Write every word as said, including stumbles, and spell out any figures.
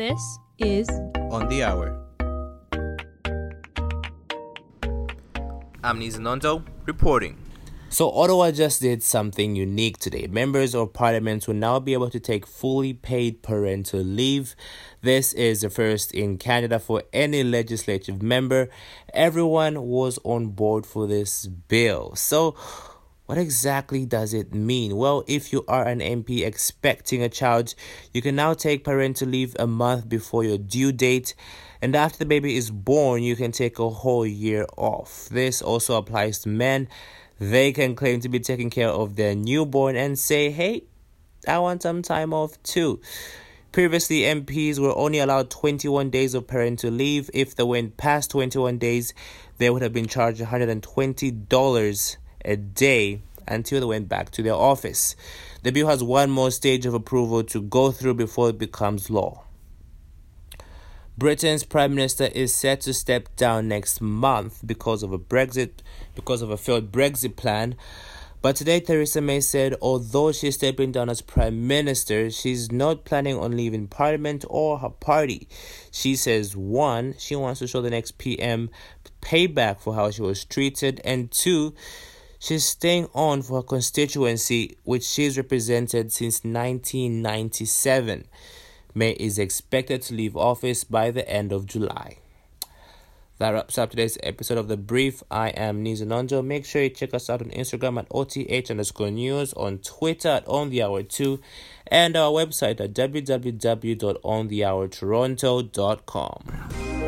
This is On the Hour. I'm Nizaan Onjo reporting. So Ottawa just did something unique today. Members of Parliament will now be able to take fully paid parental leave. This is the first in Canada for any legislative member. Everyone was on board for this bill. So what exactly does it mean? Well, if you are an M P expecting a child, you can now take parental leave a month before your due date. And after the baby is born, you can take a whole year off. This also applies to men. They can claim to be taking care of their newborn and say, hey, I want some time off too. Previously, M Ps were only allowed twenty-one days of parental leave. If they went past twenty-one days, they would have been charged one hundred twenty dollars a day until they went back to their office. The bill has one more stage of approval to go through before it becomes law. Britain's Prime Minister is set to step down next month because of a Brexit, because of a failed Brexit plan. But today, Theresa May said although she's stepping down as Prime Minister, she's not planning on leaving Parliament or her party. She says, one, she wants to show the next P M payback for how she was treated, and two, she's staying on for her constituency, which she's represented since nineteen ninety-seven. May is expected to leave office by the end of July. That wraps up today's episode of The Brief. I am Nizaan Onjo. Make sure you check us out on Instagram at O T H underscore news, on Twitter at On The Hour two, and our website at w w w dot on the hour toronto dot com.